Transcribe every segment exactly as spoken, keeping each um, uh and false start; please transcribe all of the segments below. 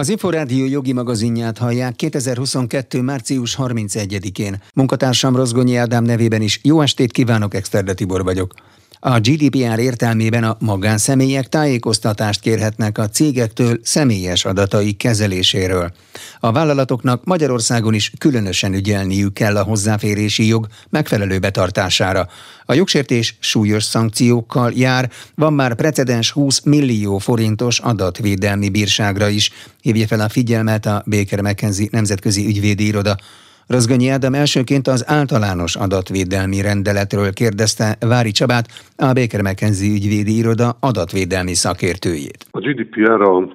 Az Inforádió jogi magazinját hallják kétezer-huszonkettő. március harmincegyedikén. Munkatársam Rozgonyi Ádám nevében is jó estét kívánok, Execte Tibor vagyok. A gé dé pé er értelmében a magánszemélyek tájékoztatást kérhetnek a cégektől személyes adatai kezeléséről. A vállalatoknak Magyarországon is különösen ügyelniük kell a hozzáférési jog megfelelő betartására. A jogsértés súlyos szankciókkal jár, van már precedens húsz millió forintos adatvédelmi bírságra is. Hívja fel a figyelmet a Baker McKenzie nemzetközi ügyvédi iroda. Rozgonyi Ádám elsőként az általános adatvédelmi rendeletről kérdezte Vári Csabát, a Baker McKenzie ügyvédi iroda adatvédelmi szakértőjét. A gé dé pé er az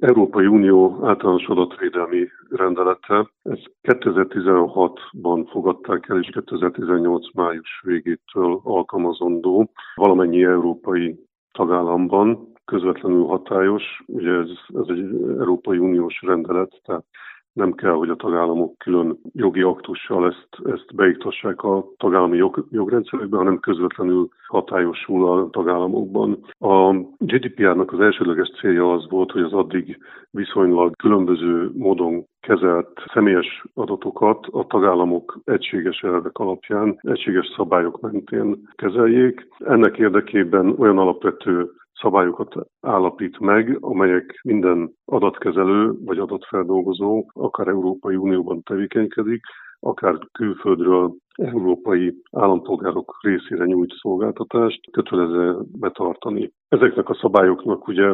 Európai Unió általános adatvédelmi rendelete. Ezt kétezer-tizenhatban fogadták el, és kétezer-tizennyolc május végétől alkalmazandó valamennyi európai tagállamban közvetlenül hatályos. Ugye ez, ez egy Európai Uniós rendelet, tehát nem kell, hogy a tagállamok külön jogi aktussal ezt, ezt beiktassák a tagállami jog, jogrendszerekbe, hanem közvetlenül hatályosul a tagállamokban. A gé dé pé er-nek az elsődleges célja az volt, hogy az addig viszonylag különböző módon kezelt személyes adatokat a tagállamok egységes elvek alapján, egységes szabályok mentén kezeljék. Ennek érdekében olyan alapvető szabályokat állapít meg, amelyek minden adatkezelő vagy adatfeldolgozó, akár Európai Unióban tevékenykedik, akár külföldről európai állampolgárok részére nyújt szolgáltatást kötelező betartani. Ezeknek a szabályoknak ugye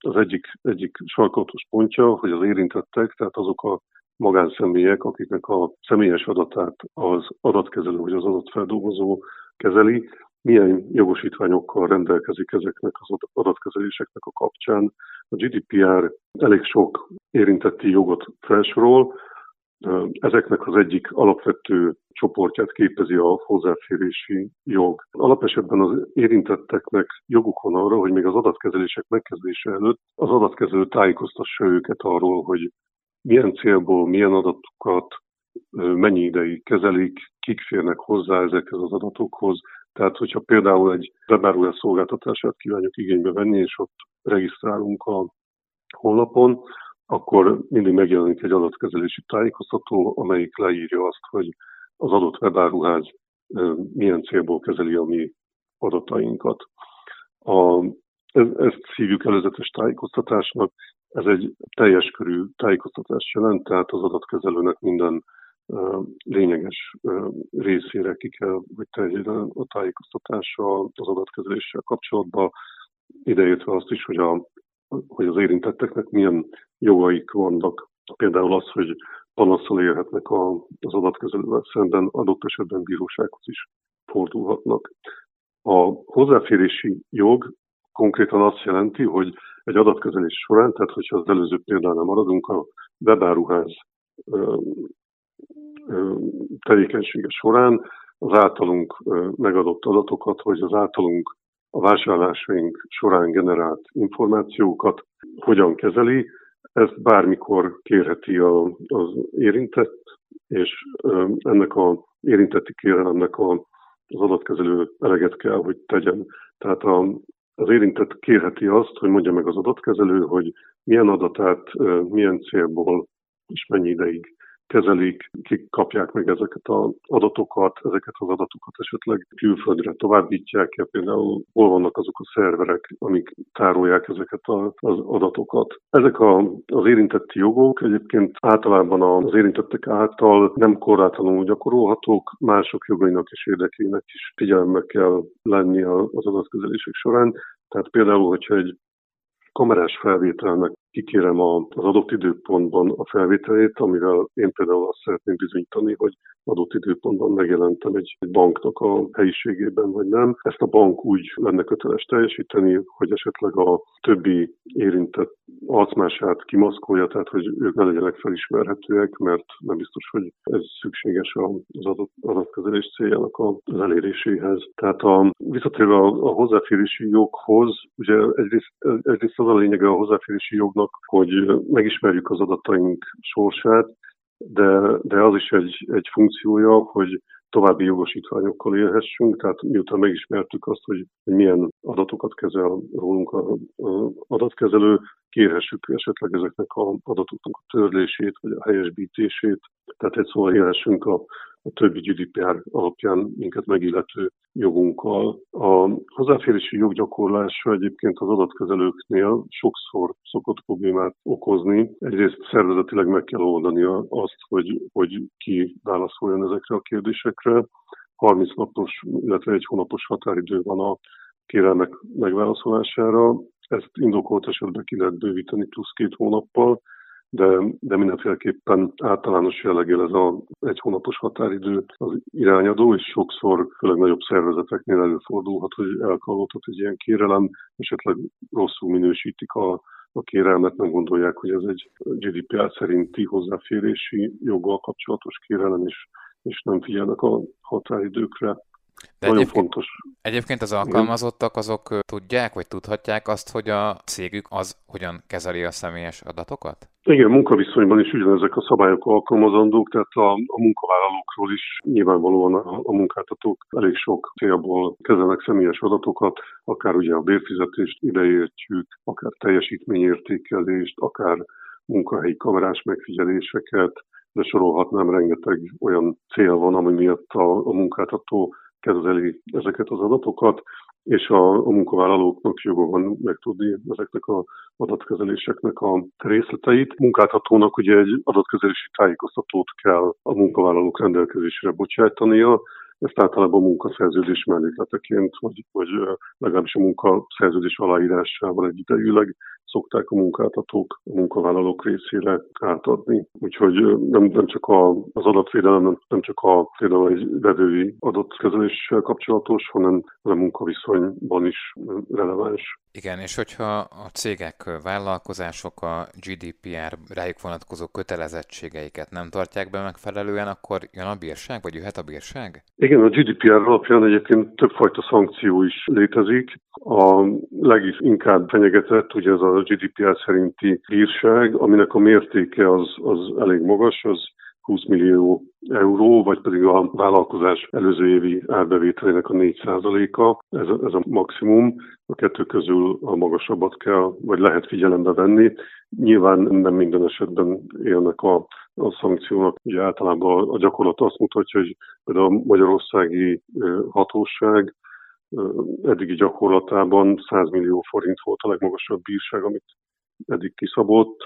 az egyik, egyik sarkalatos pontja, hogy az érintettek, tehát azok a magánszemélyek, akiknek a személyes adatát az adatkezelő vagy az adatfeldolgozó kezeli, milyen jogosítványokkal rendelkezik ezeknek az adatkezeléseknek a kapcsán. A gé dé pé er elég sok érintetti jogot felsorol. Ezeknek az egyik alapvető csoportját képezi a hozzáférési jog. Alapesetben az érintetteknek joguk van arra, hogy még az adatkezelések megkezdése előtt az adatkezelő tájékoztassa őket arról, hogy milyen célból, milyen adatokat, mennyi ideig kezelik, kik férnek hozzá ezekhez az adatokhoz. Tehát, hogyha például egy webáruházás szolgáltatását kívánjuk igénybe venni, és ott regisztrálunk a honlapon, akkor mindig megjelenik egy adatkezelési tájékoztató, amelyik leírja azt, hogy az adott webáruház milyen célból kezeli a mi adatainkat. A, ezt hívjuk előzetes tájékoztatásnak, ez egy teljes körű tájékoztatást jelent, tehát az adatkezelőnek minden lényeges részére ki kell, hogy terjedjen a tájékoztatása az adatkezeléssel kapcsolatban, ideértve azt is, hogy, a, hogy az érintetteknek milyen jogaik vannak. Például az, hogy panasszal élhetnek az adatkezelővel szemben, adott esetben bírósághoz is fordulhatnak. A hozzáférési jog konkrétan azt jelenti, hogy egy adatkezelés során, tehát hogyha az előző példánál maradunk, a webáruház tevékenysége során az általunk megadott adatokat, vagy az általunk a vásárlásaink során generált információkat hogyan kezeli, ezt bármikor kérheti az érintett, és ennek az érintetti kérelemnek az adatkezelő eleget kell, hogy tegyen. Tehát az érintett kérheti azt, hogy mondja meg az adatkezelő, hogy milyen adatát, milyen célból és mennyi ideig kezelik, kik kapják meg ezeket az adatokat, ezeket az adatokat esetleg külföldre továbbítják-e, például hol vannak azok a szerverek, amik tárolják ezeket az adatokat. Ezek az érintetti jogok egyébként általában az érintettek által nem korlátlanul gyakorolhatók, mások jogainak és érdekének is figyelemmel kell lenni az adatkezelések során. Tehát például, hogyha egy kamerás felvételnek kikérem az adott időpontban a felvételét, amivel én például azt szeretném bizonyítani, hogy adott időpontban megjelentem egy banknak a helyiségében, vagy nem. Ezt a bank úgy lenne köteles teljesíteni, hogy esetleg a többi érintett arcmását kimaszkolja, tehát hogy ők ne legyenek felismerhetőek, mert nem biztos, hogy ez szükséges az adott adatkezelés céljának az eléréséhez. Tehát a, visszatérve a, a hozzáférési joghoz, ugye egyrészt, egyrészt az a lényege a hozzáférési jognak, hogy megismerjük az adataink sorsát, de, de az is egy, egy funkciója, hogy további jogosítványokkal élhessünk, tehát miután megismertük azt, hogy milyen adatokat kezel rólunk az adatkezelő, kérhessük esetleg ezeknek az adatoknak a törlését, vagy a helyesbítését, tehát egy szóval élhessünk a, a többi gé dé pé er alapján minket megillető jogunkkal. A hozzáférési joggyakorlása egyébként az adatkezelőknél sokszor szokott problémát okozni. Egyrészt szervezetileg meg kell oldani azt, hogy, hogy ki válaszoljon ezekre a kérdésekre. harminc napos, illetve egy hónapos határidő van a kérelmek megválaszolására. Ezt indokolt esetben ki lehet bővíteni plusz két hónappal, de, de mindenféleképpen általános jellegél ez az egy hónapos határidő az irányadó, és sokszor, főleg nagyobb szervezeteknél előfordulhat, hogy elkallódhat egy ilyen kérelem, esetleg rosszul minősítik a, a kérelmet, nem gondolják, hogy ez egy gé dé pé er szerinti hozzáférési joggal kapcsolatos kérelem, és, és nem figyelnek a határidőkre. De nagyon egyébként, fontos. Egyébként az alkalmazottak azok tudják, vagy tudhatják azt, hogy a cégük az hogyan kezeli a személyes adatokat? Igen, munkaviszonyban is ugyanezek a szabályok alkalmazandók, tehát a, a munkavállalókról is nyilvánvalóan a, a munkáltatók elég sok célból kezelnek személyes adatokat, akár ugye a bérfizetést ideértjük, akár teljesítményértékelést, akár munkahelyi kamerás megfigyeléseket, de sorolhatnám, rengeteg olyan cél van, ami miatt a, a munkáltató kezeli ezeket az adatokat, és a, a munkavállalóknak joga van megtudni ezeknek az adatkezeléseknek a részleteit. Munkáltatónak ugye egy adatkezelési tájékoztatót kell a munkavállalók rendelkezésre bocsátania, ezt általában a munkaszerződés mellékleteként, vagy, vagy legalábbis a munkaszerződés aláírásával egyidejűleg szokták a munkáltatók a munkavállalók részére átadni. Úgyhogy nem, nem csak a, az adatvédelem, nem csak a, például egy vevői adatkezeléssel kapcsolatos, hanem a munkaviszonyban is releváns. Igen, és hogyha a cégek, vállalkozások a gé dé pé er rájuk vonatkozó kötelezettségeiket nem tartják be megfelelően, akkor jön a bírság, vagy jöhet a bírság? Igen, a gé dé pé er alapján egyébként többfajta szankció is létezik. A leginkább fenyegetett ugye ez a gé dé pé er szerinti bírság, aminek a mértéke az, az elég magas, az húsz millió euró, vagy pedig a vállalkozás előző évi árbevételének a négy százaléka, ez, ez a maximum. A kettő közül a magasabbat kell, vagy lehet figyelembe venni. Nyilván nem minden esetben élnek a, a szankciónak. Ugye általában a gyakorlat azt mutatja, hogy például a magyarországi hatóság eddigi gyakorlatában száz millió forint volt a legmagasabb bírság, amit eddig kiszabott.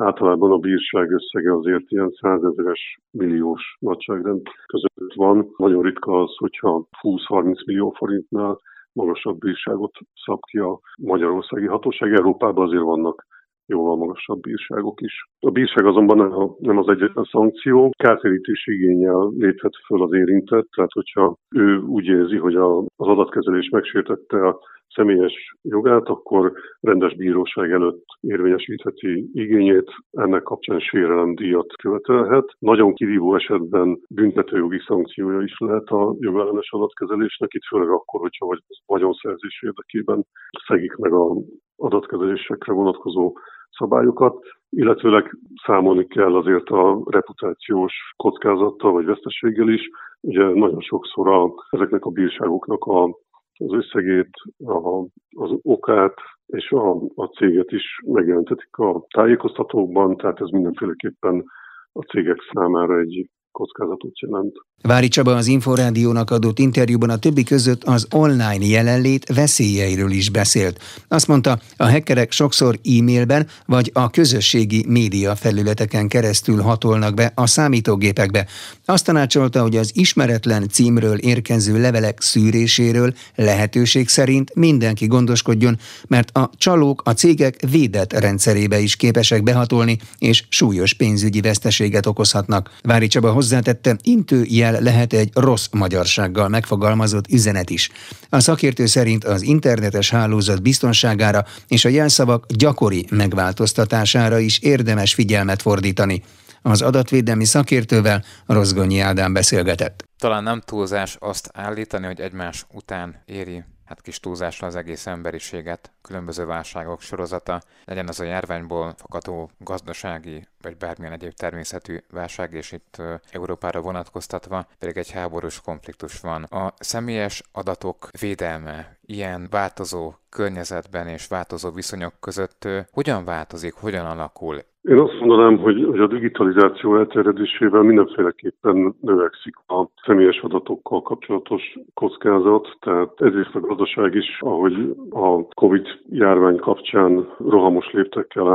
Általában a bírság összege azért ilyen százezeres milliós nagyságrend között van. Nagyon ritka az, hogyha húsz-harminc millió forintnál magasabb bírságot szab ki a magyarországi hatóság. Európában azért vannak jóval magasabb bírságok is. A bírság azonban nem az egyetlen szankció. Kártérítés igénnyel léphet föl az érintett, tehát hogyha ő úgy érzi, hogy az adatkezelés megsértette a személyes jogát, akkor rendes bíróság előtt érvényesítheti igényét, ennek kapcsán sérelemdíjat követelhet. Nagyon kirívó esetben büntetőjogi szankciója is lehet a jogellenes adatkezelésnek, itt főleg akkor, hogyha vagy vagyonszerzés érdekében szegik meg az adatkezelésekre vonatkozó szabályokat, illetőleg számolni kell azért a reputációs kockázattal vagy veszteséggel is. Ugye nagyon sokszor a, ezeknek a bírságoknak a az összegét, a, az okát és a, a céget is megjelentetik a tájékoztatókban, tehát ez mindenféleképpen a cégek számára egy kockázatot jelent. Vári Csaba az Inforádiónak adott interjúban a többi között az online jelenlét veszélyeiről is beszélt. Azt mondta, a hackerek sokszor e-mailben vagy a közösségi média felületeken keresztül hatolnak be a számítógépekbe. Azt tanácsolta, hogy az ismeretlen címről érkező levelek szűréséről lehetőség szerint mindenki gondoskodjon, mert a csalók a cégek védett rendszerébe is képesek behatolni, és súlyos pénzügyi veszteséget okozhatnak. Vári Csaba hozzátette, intőjel lehet egy rossz magyarsággal megfogalmazott üzenet is. A szakértő szerint az internetes hálózat biztonságára és a jelszavak gyakori megváltoztatására is érdemes figyelmet fordítani. Az adatvédelmi szakértővel Rozgonyi Ádám beszélgetett. Talán nem túlzás azt állítani, hogy egymás után éri hát kis túlzásra az egész emberiséget, különböző válságok sorozata, legyen az a járványból fakadó gazdasági vagy bármilyen egyéb természetű válság, és itt Európára vonatkoztatva pedig egy háborús konfliktus van. A személyes adatok védelme ilyen változó környezetben és változó viszonyok között hogyan változik, hogyan alakul? Én azt mondanám, hogy a digitalizáció elterjedésével mindenféleképpen növekszik a személyes adatokkal kapcsolatos kockázat, tehát ezért a gazdaság is, ahogy a Covid-járvány kapcsán rohamos léptekkel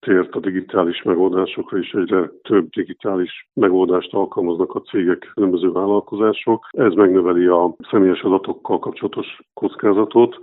áttért a digitális megoldásokra, és egyre több digitális megoldást alkalmaznak a cégek, különböző vállalkozások. Ez megnöveli a személyes adatokkal kapcsolatos kockázatot,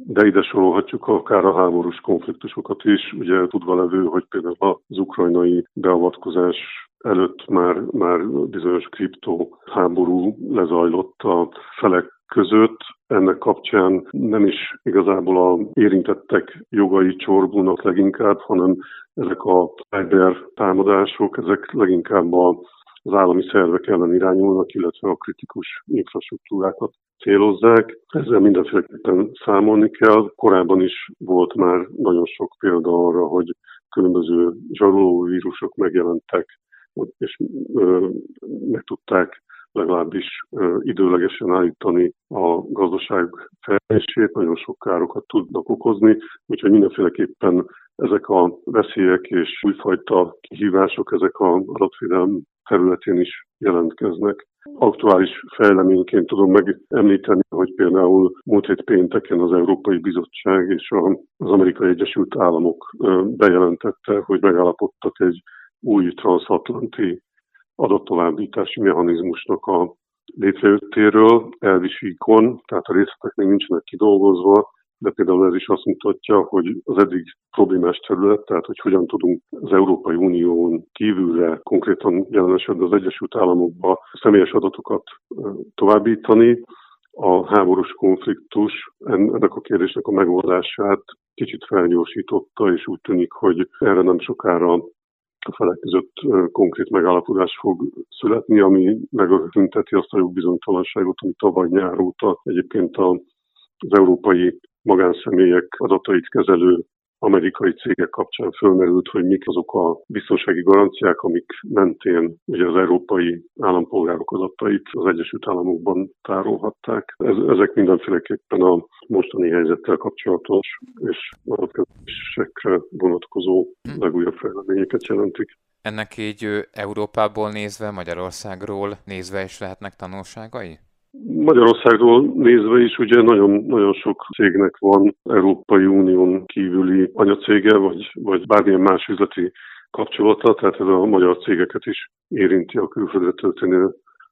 de ide sorolhatjuk akár a háborús konfliktusokat is, ugye tudva levő, hogy például az ukrajnai beavatkozás előtt már, már bizonyos kriptoháború lezajlott a felek között. Ennek kapcsán nem is igazából az érintettek jogai csorbulnak leginkább, hanem ezek a cyber támadások, ezek leginkább a az állami szervek ellen irányulnak, illetve a kritikus infrastruktúrákat célozzák. Ezzel mindenféleképpen számolni kell. Korábban is volt már nagyon sok példa arra, hogy különböző zsaroló vírusok megjelentek, és ö, meg tudták legalábbis ö, időlegesen állítani a gazdaság fejlődését, nagyon sok károkat tudnak okozni, úgyhogy mindenféleképpen ezek a veszélyek és újfajta kihívások, ezek az adatvédelem területén is jelentkeznek. Aktuális fejleményként tudom megemlíteni, hogy például múlt hét pénteken az Európai Bizottság és az Amerikai Egyesült Államok bejelentette, hogy megállapodtak egy új transzatlanti adattovábbítási mechanizmusnak a létrejöttéről, elvi síkon, tehát a részletek még nincsenek kidolgozva, de például ez is azt mutatja, hogy az eddig problémás terület, tehát hogy hogyan tudunk az Európai Unión kívülre, konkrétan jelen esetben az Egyesült Államokba személyes adatokat továbbítani, a háborús konfliktus ennek a kérdésnek a megoldását kicsit felgyorsította, és úgy tűnik, hogy erre nem sokára a felek között konkrét megállapodás fog születni, ami megszünteti azt a jogbizonytalanságot, ami tavaly nyár óta egyébként az európai magánszemélyek adatait kezelő amerikai cégek kapcsán fölmerült, hogy mik azok a biztonsági garanciák, amik mentén ugye az európai állampolgárok adatait az Egyesült Államokban tárolhatták. Ez, ezek mindenféleképpen a mostani helyzettel kapcsolatos és adatkezelésekre vonatkozó legújabb fejleményeket jelentik. Ennek így Európából nézve, Magyarországról nézve is lehetnek tanulságai? Magyarországról nézve is ugye nagyon, nagyon sok cégnek van Európai Unión kívüli anyacége, vagy, vagy bármilyen más üzleti kapcsolata, tehát ez a magyar cégeket is érinti a külföldre történő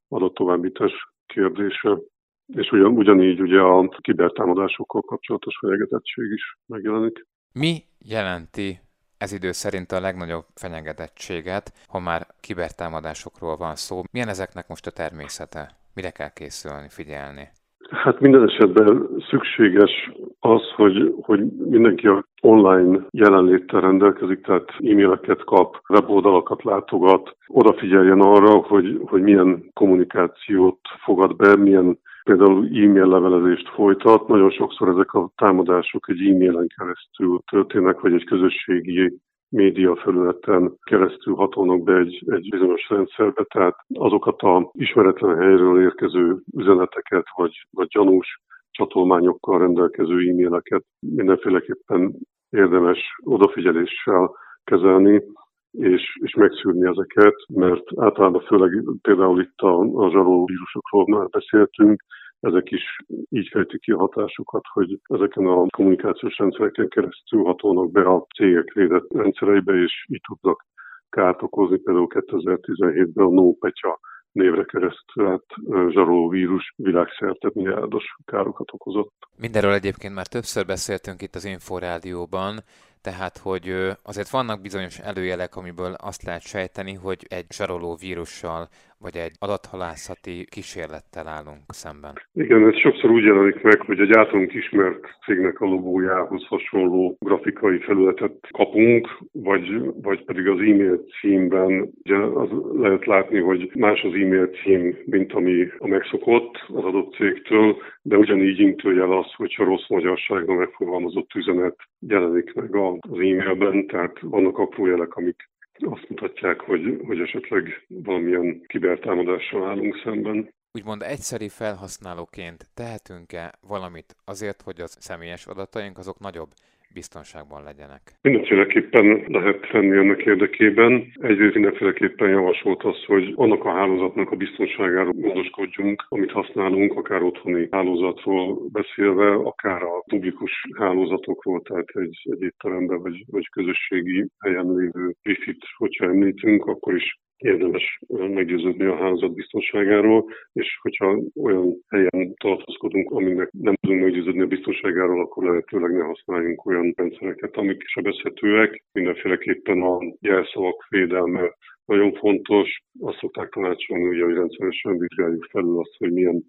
adattovábbítás kérdése. És ugyan, ugyanígy ugye a kibertámadásokkal kapcsolatos fenyegetettség is megjelenik. Mi jelenti ez idő szerint a legnagyobb fenyegetettséget, ha már kibertámadásokról van szó? Milyen ezeknek most a természete? Mire kell készülni, figyelni? Hát minden esetben szükséges az, hogy, hogy mindenki online jelenléttel rendelkezik, tehát e-maileket kap, weboldalakat látogat, odafigyeljen arra, hogy, hogy milyen kommunikációt fogad be, milyen például e-mail levelezést folytat. Nagyon sokszor ezek a támadások egy e-mailen keresztül történnek, vagy egy közösségi média felületen keresztül hatolnak be egy, egy bizonyos rendszerbe, tehát azokat az ismeretlen helyről érkező üzeneteket, vagy, vagy gyanús csatolmányokkal rendelkező e-maileket mindenféleképpen érdemes odafigyeléssel kezelni, és, és megszűrni ezeket, mert általában főleg például itt a, a zsaroló vírusokról már beszéltünk, ezek is így fejtik ki a hatásukat, hogy ezeken a kommunikációs rendszereken keresztül hatolnak be a cégek védett rendszereibe, és így tudnak kárt okozni. Például kétezer-tizenhétben a NotPetya névre keresztül hát zsaroló vírus világszerte milliárdos károkat okozott. Mindenről egyébként már többször beszéltünk itt az Inforádióban, tehát hogy azért vannak bizonyos előjelek, amiből azt lehet sejteni, hogy egy zsaroló vírussal vagy egy adathalászati kísérlettel állunk szemben? Igen, ez sokszor úgy jelenik meg, hogy egy általunk ismert cégnek a logójához hasonló grafikai felületet kapunk, vagy, vagy pedig az e-mail címben, ugye az lehet látni, hogy más az e-mail cím, mint ami a megszokott az adott cégtől, de ugyanígy intőjel az, hogyha rossz magyarsággal megfogalmazott üzenet jelenik meg az e-mailben, tehát vannak apró jelek, amik azt mutatják, hogy, hogy esetleg valamilyen kibertámadással állunk szemben. Úgymond egyszeri felhasználóként tehetünk-e valamit azért, hogy az személyes adataink azok nagyobb biztonságban legyenek? Mindenféleképpen lehet tenni ennek érdekében. Egyrészt mindenféleképpen javasolt az, hogy annak a hálózatnak a biztonságáról gondoskodjunk, amit használunk, akár otthoni hálózatról beszélve, akár a publikus hálózatokról, tehát egy, egy étteremben vagy, vagy közösségi helyen lévő wifi-t, hogyha említünk, akkor is érdemes meggyőződni a hálózat biztonságáról, és hogyha olyan helyen tartózkodunk, aminek nem tudunk meggyőződni a biztonságáról, akkor lehetőleg ne használjunk olyan rendszereket, amik sebezhetőek. Mindenféleképpen a jelszavak védelme nagyon fontos. Azt szokták tanácsolni, ugye, hogy rendszeresen vizsgáljuk felül azt, hogy milyen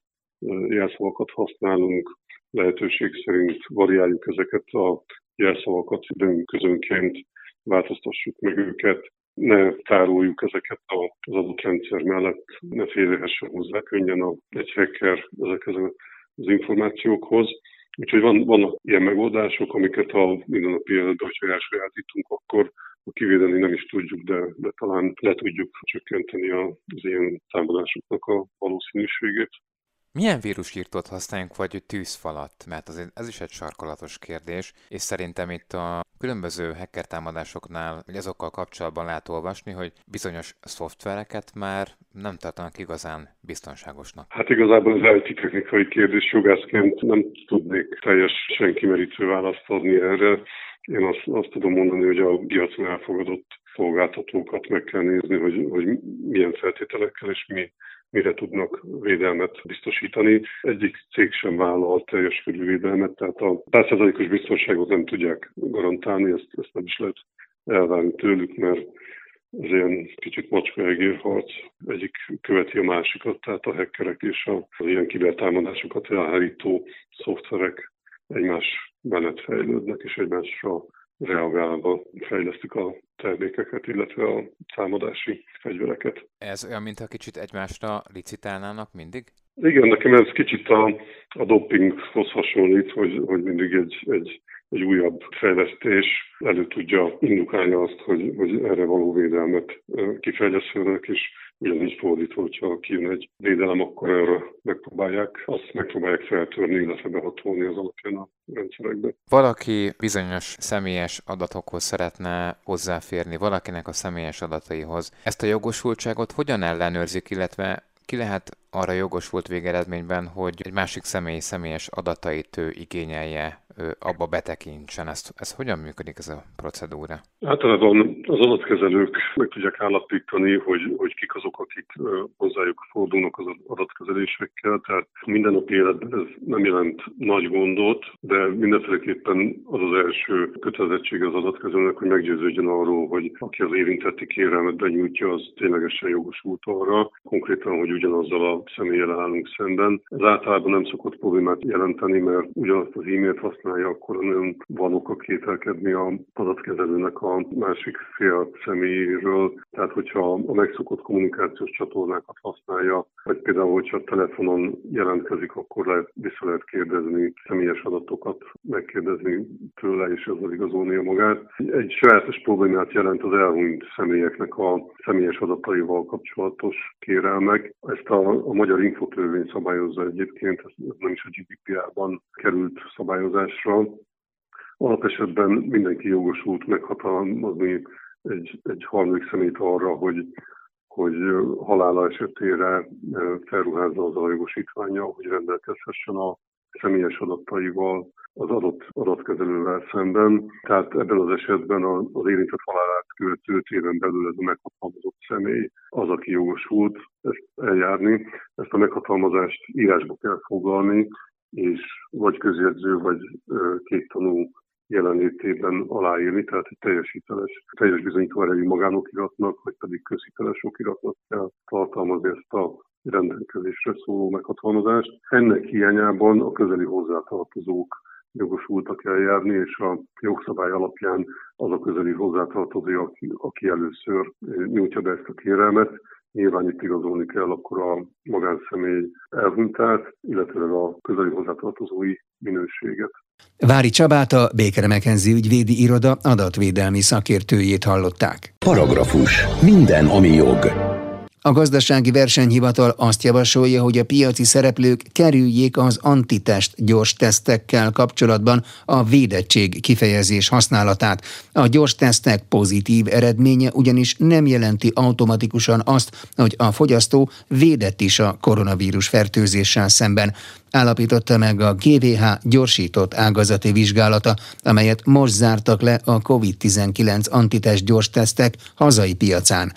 jelszavakat használunk, lehetőség szerint variáljuk ezeket a jelszavakat időközönként, változtassuk meg őket, ne tároljuk ezeket az adott rendszer mellett, ne férjehessen hozzá könnyen egy hacker ezekhez az információkhoz. Úgyhogy van, vannak ilyen megoldások, amiket a mindennapi életben, hogyha elsajátítunk, akkor kivédeni nem is tudjuk, de, de talán le tudjuk csökkenteni az ilyen támadásoknak a valószínűségét. Milyen vírusírtót használjunk, vagy tűzfalat? Mert azért ez is egy sarkalatos kérdés, és szerintem itt a különböző hacker támadásoknál, vagy azokkal kapcsolatban lehet olvasni, hogy bizonyos szoftvereket már nem tartanak igazán biztonságosnak. Hát igazából az i té technikai kérdés, jogászként nem tudnék teljesen kimerítő választ adni erre. Én azt, azt tudom mondani, hogy a piacon elfogadott szolgáltatókat meg kell nézni, hogy, hogy milyen feltételekkel és mi mire tudnak védelmet biztosítani. Egyik cég sem vállal teljes körű védelmet, tehát a száz százalékos biztonságot nem tudják garantálni, ezt, ezt nem is lehet elvárni tőlük, mert ez ilyen kicsit macska-egérharc, egyik követi a másikat, tehát a hackerek és az ilyen kibertámadásokat elhárító szoftverek egymás mellett fejlődnek, és egymásra reagálva fejlesztük a termékeket, illetve a támadási fegyvereket. Ez olyan, mintha kicsit egymásra licitálnának mindig? Igen, nekem ez kicsit a, a dopinghoz hasonlít, hogy, hogy mindig egy, egy, egy újabb fejlesztés elő tudja indukálni azt, hogy, hogy erre való védelmet kifejlesztőnek, és ugyanígy fordítva, hogyha kijön egy védelem, akkor erre megpróbálják, azt megpróbálják feltörni, illetve behatolni az alapján a rendszerekbe. Valaki bizonyos személyes adatokhoz szeretne hozzáférni, valakinek a személyes adataihoz. Ezt a jogosultságot hogyan ellenőrzik, illetve ki lehet arra jogosult végeredményben, hogy egy másik személy személyes adatait ő igényelje, ő abba betekintsen? Ezt, ez hogyan működik ez a procedúra? Általában az adatkezelők meg tudják állapítani, hogy, hogy kik azok, akik hozzájuk fordulnak az adatkezelésekkel. Tehát mindennapi életben ez nem jelent nagy gondot, de mindenféleképpen az az első kötelezettség az adatkezelőnek, hogy meggyőződjön arról, hogy aki az érintetti kérelmet benyújtja, az ténylegesen jogosult arra, konkrétan, hogy ugyanazzal a személlyel állunk szemben. Ez általában nem szokott problémát jelenteni, mert ugyanazt az e-mailt használja, akkor nem van oka kételkedni az adatkezelőnek a másik fél személyéről. Tehát, hogyha a megszokott kommunikációs csatornákat használja, vagy például, hogyha telefonon jelentkezik, akkor lehet, vissza lehet kérdezni személyes adatokat, megkérdezni tőle, és azzal igazolnia magát. Egy sajátos problémát jelent az elhunyt személyeknek a személyes adataival kapcsolatos kérelmek. Ezt a A magyar infotörvény szabályozza egyébként, ez nem is a gé dé pé er-ban került szabályozásra. Alapesetben mindenki jogosult meghatalmazni egy, egy harmadik személyt arra, hogy, hogy halála esetére felruházza az a jogosítványa, hogy rendelkezhessen a személyes adataival az adott adatkezelővel szemben. Tehát ebben az esetben az érintett halálát követő éven belül ez a meghatalmazott személy az, aki jogosult ezt eljárni. Ezt a meghatalmazást írásba kell foglalni, és vagy közjegyző, vagy két tanú jelenlétében aláírni, tehát egy teljes hiteles, teljes bizonyítóerejű magánokiratnak, vagy pedig közhiteles okiratnak kell tartalmazni ezt a rendelkezésre szóló meghatalmazást. Ennek hiányában a közeli hozzátartozók jogosultak eljárni, és a jogszabály alapján az a közeli hozzátartozó, aki, aki először nyújtja be ezt a kérelmet. Nyilván itt igazolni kell akkor a magánszemély elhunytát, illetve a közeli hozzátartozói minőséget. Vári Csabát, a Baker McKenzie ügyvédi iroda adatvédelmi szakértőjét hallották. Paragrafus. Minden, ami jog. A Gazdasági Versenyhivatal azt javasolja, hogy a piaci szereplők kerüljék az antitest gyors tesztekkel kapcsolatban a védettség kifejezés használatát. A gyors tesztek pozitív eredménye ugyanis nem jelenti automatikusan azt, hogy a fogyasztó védett is a koronavírus fertőzéssel szemben. Állapította meg a gé vé há gyorsított ágazati vizsgálata, amelyet most zártak le a kovid tizenkilenc antitest gyors tesztek hazai piacán.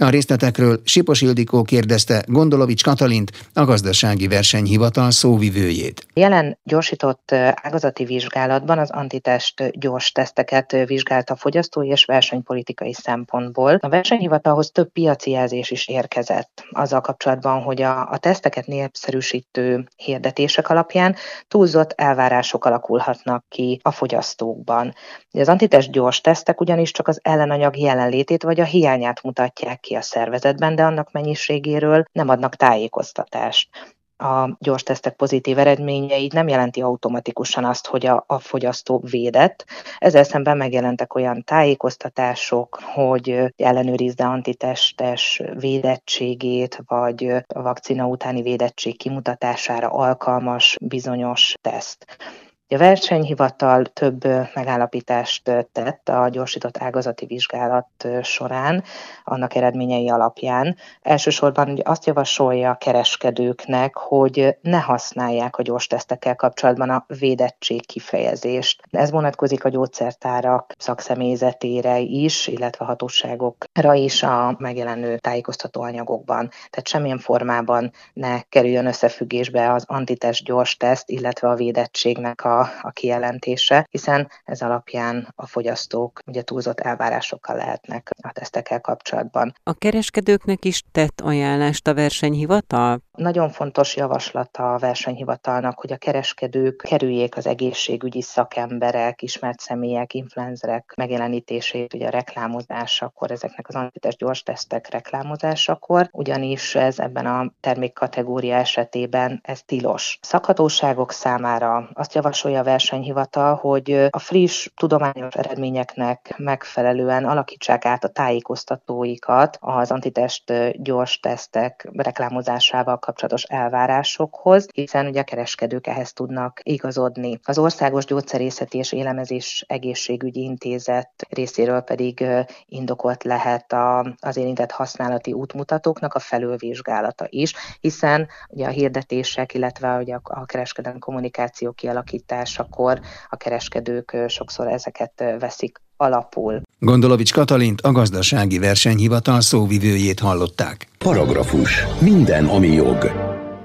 A részletekről Sipos Ildikó kérdezte Gondolovics Katalint, a Gazdasági Versenyhivatal szóvivőjét. Jelen gyorsított ágazati vizsgálatban az antitest gyors teszteket vizsgálta fogyasztói és versenypolitikai szempontból. A versenyhivatalhoz több piaci jelzés is érkezett azzal kapcsolatban, hogy a, a teszteket népszerűsítő hirdetések alapján túlzott elvárások alakulhatnak ki a fogyasztókban. Az antitest gyors tesztek ugyanis csak az ellenanyag jelenlétét vagy a hiányát mutatják ki a szervezetben, de annak mennyiségéről nem adnak tájékoztatást. A gyors tesztek pozitív eredménye így nem jelenti automatikusan azt, hogy a, a fogyasztó védett. Ezzel szemben megjelentek olyan tájékoztatások, hogy ellenőrizze antitestes védettségét, vagy a vakcina utáni védettség kimutatására alkalmas bizonyos teszt. A versenyhivatal több megállapítást tett a gyorsított ágazati vizsgálat során, annak eredményei alapján. Elsősorban ugye azt javasolja a kereskedőknek, hogy ne használják a gyors tesztekkel kapcsolatban a védettség kifejezést. Ez vonatkozik a gyógyszertárak szakszemélyzetére is, illetve hatóságokra is a megjelenő tájékoztató anyagokban. Tehát semmilyen formában ne kerüljön összefüggésbe az antitest gyors teszt, illetve a védettségnek a a kijelentése, hiszen ez alapján a fogyasztók ugye túlzott elvárásokkal lehetnek a tesztekkel kapcsolatban. A kereskedőknek is tett ajánlást a versenyhivatal? Nagyon fontos javaslata a versenyhivatalnak, hogy a kereskedők kerüljék az egészségügyi szakemberek, ismert személyek, influencerek megjelenítését, ugye a reklámozásakor, ezeknek az antitest gyors tesztek reklámozásakor, ugyanis ez ebben a termékkategória esetében ez tilos. Szakhatóságok számára azt javasolja a versenyhivatal, hogy a friss tudományos eredményeknek megfelelően alakítsák át a tájékoztatóikat az antitest gyors tesztek reklámozásával kapcsolatos elvárásokhoz, hiszen ugye a kereskedők ehhez tudnak igazodni. Az Országos Gyógyszerészeti és Élelmezés Egészségügyi Intézet részéről pedig indokolt lehet az érintett használati útmutatóknak a felülvizsgálata is, hiszen ugye a hirdetések, illetve ugye a kereskedelmi kommunikáció kialakításakor a kereskedők sokszor ezeket veszik alapul. Gondolovics Katalint, a Gazdasági Versenyhivatal szóvivőjét hallották. Paragrafus. Minden, ami jog.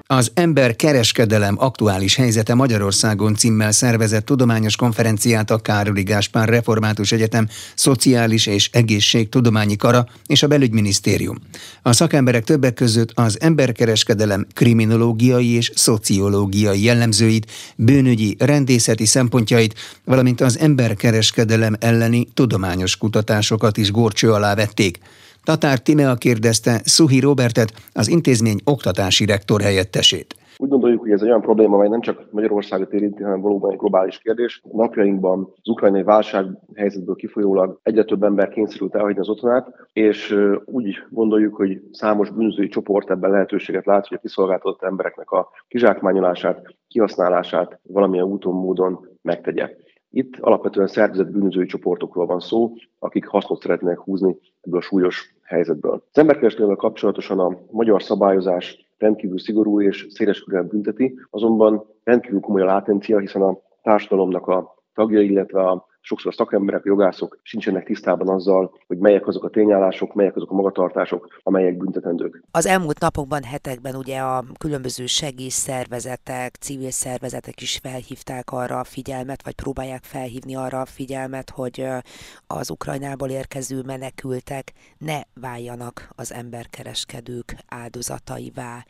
Az Emberkereskedelem aktuális helyzete Magyarországon címmel szervezett tudományos konferenciát a Károli Gáspár Református Egyetem Szociális és Egészségtudományi Kara és a Belügyminisztérium. A szakemberek többek között az emberkereskedelem kriminológiai és szociológiai jellemzőit, bűnügyi, rendészeti szempontjait, valamint az emberkereskedelem elleni tudományos kutatásokat is górcső alá vették. Tatár Tímea kérdezte Szuhi Róbertet, az intézmény oktatási rektor helyettesét. Úgy gondoljuk, hogy ez egy olyan probléma, amely nem csak Magyarországot érinti, hanem valóban egy globális kérdés. A napjainkban az ukrajnai válság helyzetből kifolyólag egyre több ember kényszerült elhagyni az otthonát, és úgy gondoljuk, hogy számos bűnözői csoport ebben lehetőséget lát, hogy a kiszolgáltatott embereknek a kizsákmányolását, kihasználását valamilyen úton, módon megtegye. Itt alapvetően szervezett bűnözői csoportokról van szó, akik hasznot szeretnének húzni ebből a súlyos helyzetből. Az emberkereskedelemmel kapcsolatosan a magyar szabályozás rendkívül szigorú és széleskörűen bünteti, azonban rendkívül komoly a látencia, hiszen a társadalomnak a tagja, illetve a sokszor a szakemberek, a jogászok sincsenek tisztában azzal, hogy melyek azok a tényállások, melyek azok a magatartások, amelyek büntetendők. Az elmúlt napokban, hetekben ugye a különböző segélyszervezetek, civil szervezetek is felhívták arra a figyelmet, vagy próbálják felhívni arra a figyelmet, hogy az Ukrajnából érkező menekültek ne váljanak az emberkereskedők áldozataivá.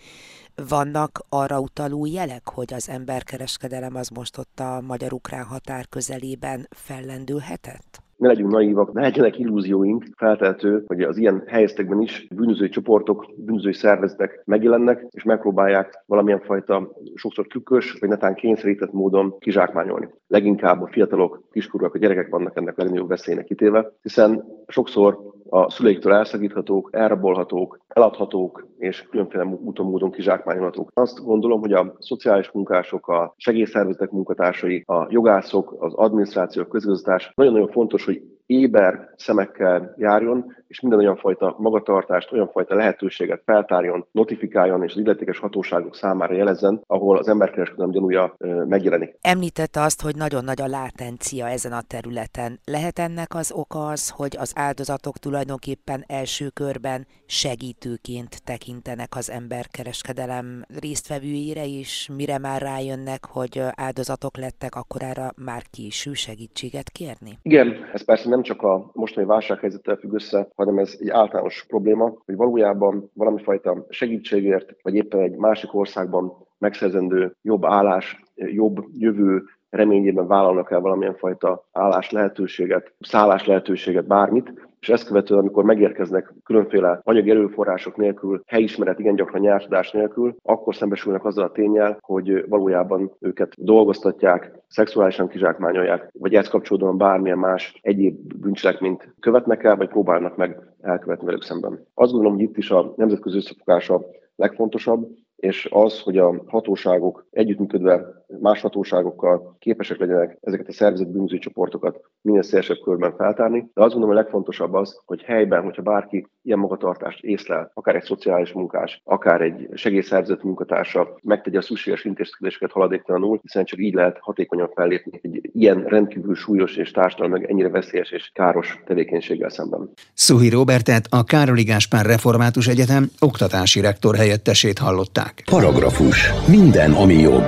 Vannak arra utaló jelek, hogy az emberkereskedelem az most ott a magyar-ukrán határ közelében fellendülhetett? Ne legyünk naívak, ne legyenek illúzióink, feltehető, hogy az ilyen helyzetekben is bűnözői csoportok, bűnözői szervezetek megjelennek, és megpróbálják valamilyen fajta sokszor trükkös, vagy netán kényszerített módon kizsákmányolni. Leginkább a fiatalok, kiskorúak, a gyerekek vannak ennek a legnagyobb veszélynek kitéve, hiszen sokszor a szüleiktől elszakíthatók, elrabolhatók, eladhatók és különféle úton módon kizsákmányolhatók. Azt gondolom, hogy a szociális munkások, a segélyszervezetek munkatársai, a jogászok, az adminisztráció, a közigazgatás nagyon-nagyon fontos, hogy éber szemekkel járjon, és minden olyan fajta magatartást, olyan fajta lehetőséget feltárjon, notifikáljon, és az illetékes hatóságok számára jelezzen, ahol az emberkereskedelem gyanúja megjelenik. Említette azt, hogy nagyon nagy a látencia ezen a területen. Lehet ennek az oka az, hogy az áldozatok tulajdonképpen első körben segítőként tekintenek az emberkereskedelem résztvevőire, és mire már rájönnek, hogy áldozatok lettek, akkor erre már késő segítséget kérni? Igen, ez persze nem csak a mostani válsághelyzettel függ össze, hanem ez egy általános probléma, hogy valójában valamifajta segítségért, vagy éppen egy másik országban megszerzendő jobb állás, jobb jövő reményében vállalnak el valamilyen fajta állás lehetőséget, szállás lehetőséget, bármit, és ezt követően, amikor megérkeznek különféle anyagi erőforrások nélkül, helyismeret, igen gyakran nyártudás nélkül, akkor szembesülnek azzal a ténnyel, hogy valójában őket dolgoztatják, szexuálisan kizsákmányolják, vagy ezt kapcsolódóan bármilyen más egyéb bűncselekményt követnek el, vagy próbálnak meg elkövetni velük szemben. Azt gondolom, hogy itt is a nemzetközi összefogás a legfontosabb, és az, hogy a hatóságok együttműködve más hatóságokkal képesek legyenek ezeket a szervezett bűnözői csoportokat minél szélesebb körben feltárni. De azt gondolom, a legfontosabb az, hogy helyben, hogyha bárki ilyen magatartást észlel, akár egy szociális munkás, akár egy segélyszervezet munkatársa, megtegye a szükséges intézkedéseket haladéktalanul, hiszen csak így lehet hatékonyan fellépni egy ilyen rendkívül súlyos és társadalmilag ennyire veszélyes és káros tevékenységgel szemben. Szuhi Róbertet, a Károli Gáspár Református Egyetem oktatási rektor helyettesét hallották. Paragrafus. Minden, ami jog.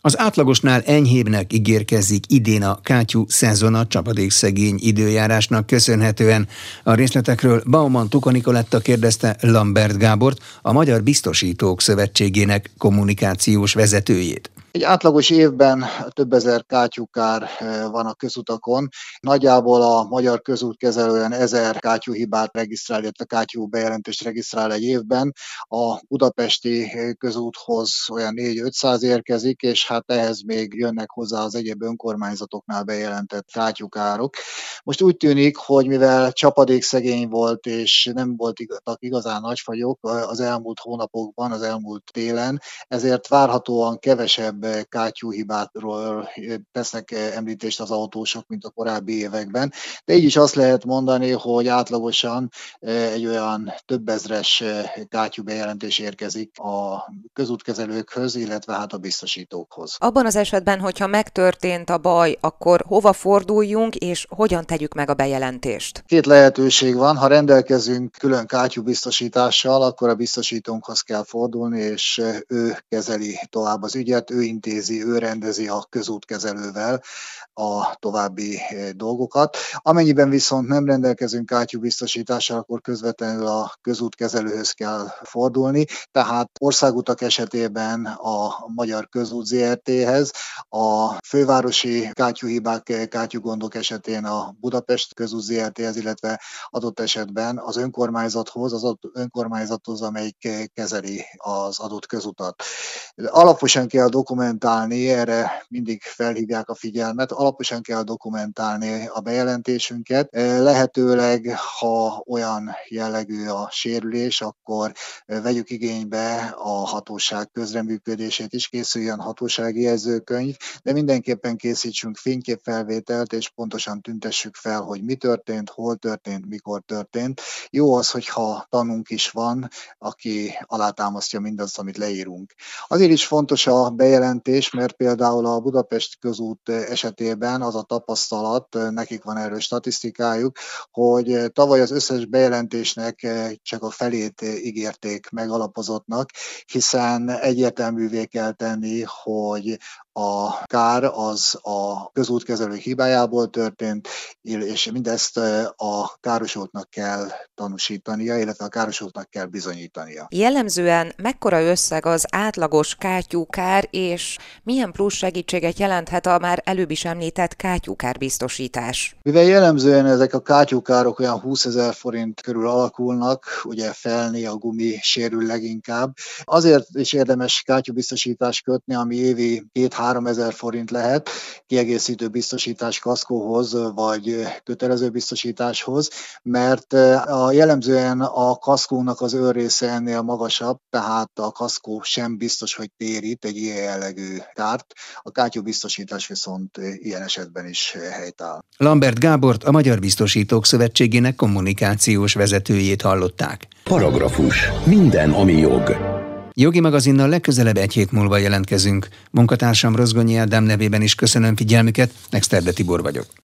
Az átlagosnál enyhébbnek ígérkezik idén a kátyú szezon a csapadékszegény időjárásnak köszönhetően. A részletekről Bauman-Tuka Nikoletta kérdezte Lambert Gábort, a Magyar Biztosítók Szövetségének kommunikációs vezetőjét. Egy átlagos évben több ezer kátyúkár van a közutakon. Nagyjából a Magyar Közút kezelően ezer kátyúhibát regisztrál, illetve kátyú bejelentést regisztrál egy évben. A budapesti közúthoz olyan négy-ötszáz érkezik, és hát ehhez még jönnek hozzá az egyéb önkormányzatoknál bejelentett kátyúkárok. Most úgy tűnik, hogy mivel csapadékszegény volt, és nem voltak igazán nagy fagyok az elmúlt hónapokban, az elmúlt télen, ezért várhatóan kevesebb kátyúhibátról tesznek említést az autósok, mint a korábbi években. De így is azt lehet mondani, hogy átlagosan egy olyan több ezres kátyú bejelentés érkezik a közútkezelőkhöz, illetve hát a biztosítókhoz. Abban az esetben, hogyha megtörtént a baj, akkor hova forduljunk, és hogyan tegyük meg a bejelentést? Két lehetőség van. Ha rendelkezünk külön kátyú biztosítással, akkor a biztosítónkhoz kell fordulni, és ő kezeli tovább az ügyet, ő intézi, ő rendezi a közútkezelővel a további dolgokat. Amennyiben viszont nem rendelkezünk kátyú biztosítással, akkor közvetlenül a közútkezelőhöz kell fordulni, tehát országutak esetében a Magyar Közút zé er té-hez, a fővárosi kátyúhibák, kátyúgondok esetén a Budapest Közút zé er té-hez, illetve adott esetben az önkormányzathoz, az önkormányzathoz, amelyik kezeli az adott közutat. Alaposan kell dokumentálni, erre mindig felhívják a figyelmet, alaposan kell dokumentálni a bejelentésünket. Lehetőleg, ha olyan jellegű a sérülés, akkor vegyük igénybe a hatóság közreműködését is, készüljön hatósági jegyzőkönyv, de mindenképpen készítsünk fényképfelvételt, és pontosan tüntessük fel, hogy mi történt, hol történt, mikor történt. Jó az, hogyha tanunk is van, aki alátámasztja mindazt, amit leírunk. Azért is fontos a bejelentés, jelentés, mert például a Budapest Közút esetében az a tapasztalat, nekik van erről statisztikájuk, hogy tavaly az összes bejelentésnek csak a felét ígérték megalapozottnak, hiszen egyértelművé kell tenni, hogy a kár az a közútkezelő hibájából történt, és mindezt a károsultnak kell tanúsítania, illetve a károsultnak kell bizonyítania. Jellemzően mekkora összeg az átlagos kátyúkár, és milyen plusz segítséget jelenthet a már előbb is említett kátyúkár biztosítás? Mivel jellemzően ezek a kátyúkárok olyan húszezer forint körül alakulnak, ugye felni a gumi sérül leginkább, azért is érdemes kátyúbiztosítást kötni, ami évi két-három ezer forint lehet, kiegészítő biztosítás kaszkóhoz, vagy kötelező biztosításhoz, mert a jellemzően a kaszkónak az önrésze ennél magasabb, tehát a kaszkó sem biztos, hogy térít egy ilyen jellegű kárt. A kátyúbiztosítás viszont ilyen esetben is helytáll. Lambert Gábort, a Magyar Biztosítók Szövetségének kommunikációs vezetőjét hallották. Paragrafus. Minden, ami jog. Jogi magazinnal legközelebb egy hét múlva jelentkezünk. Munkatársam Rozgonyi Ádám nevében is köszönöm figyelmüket, Execte Tibor vagyok.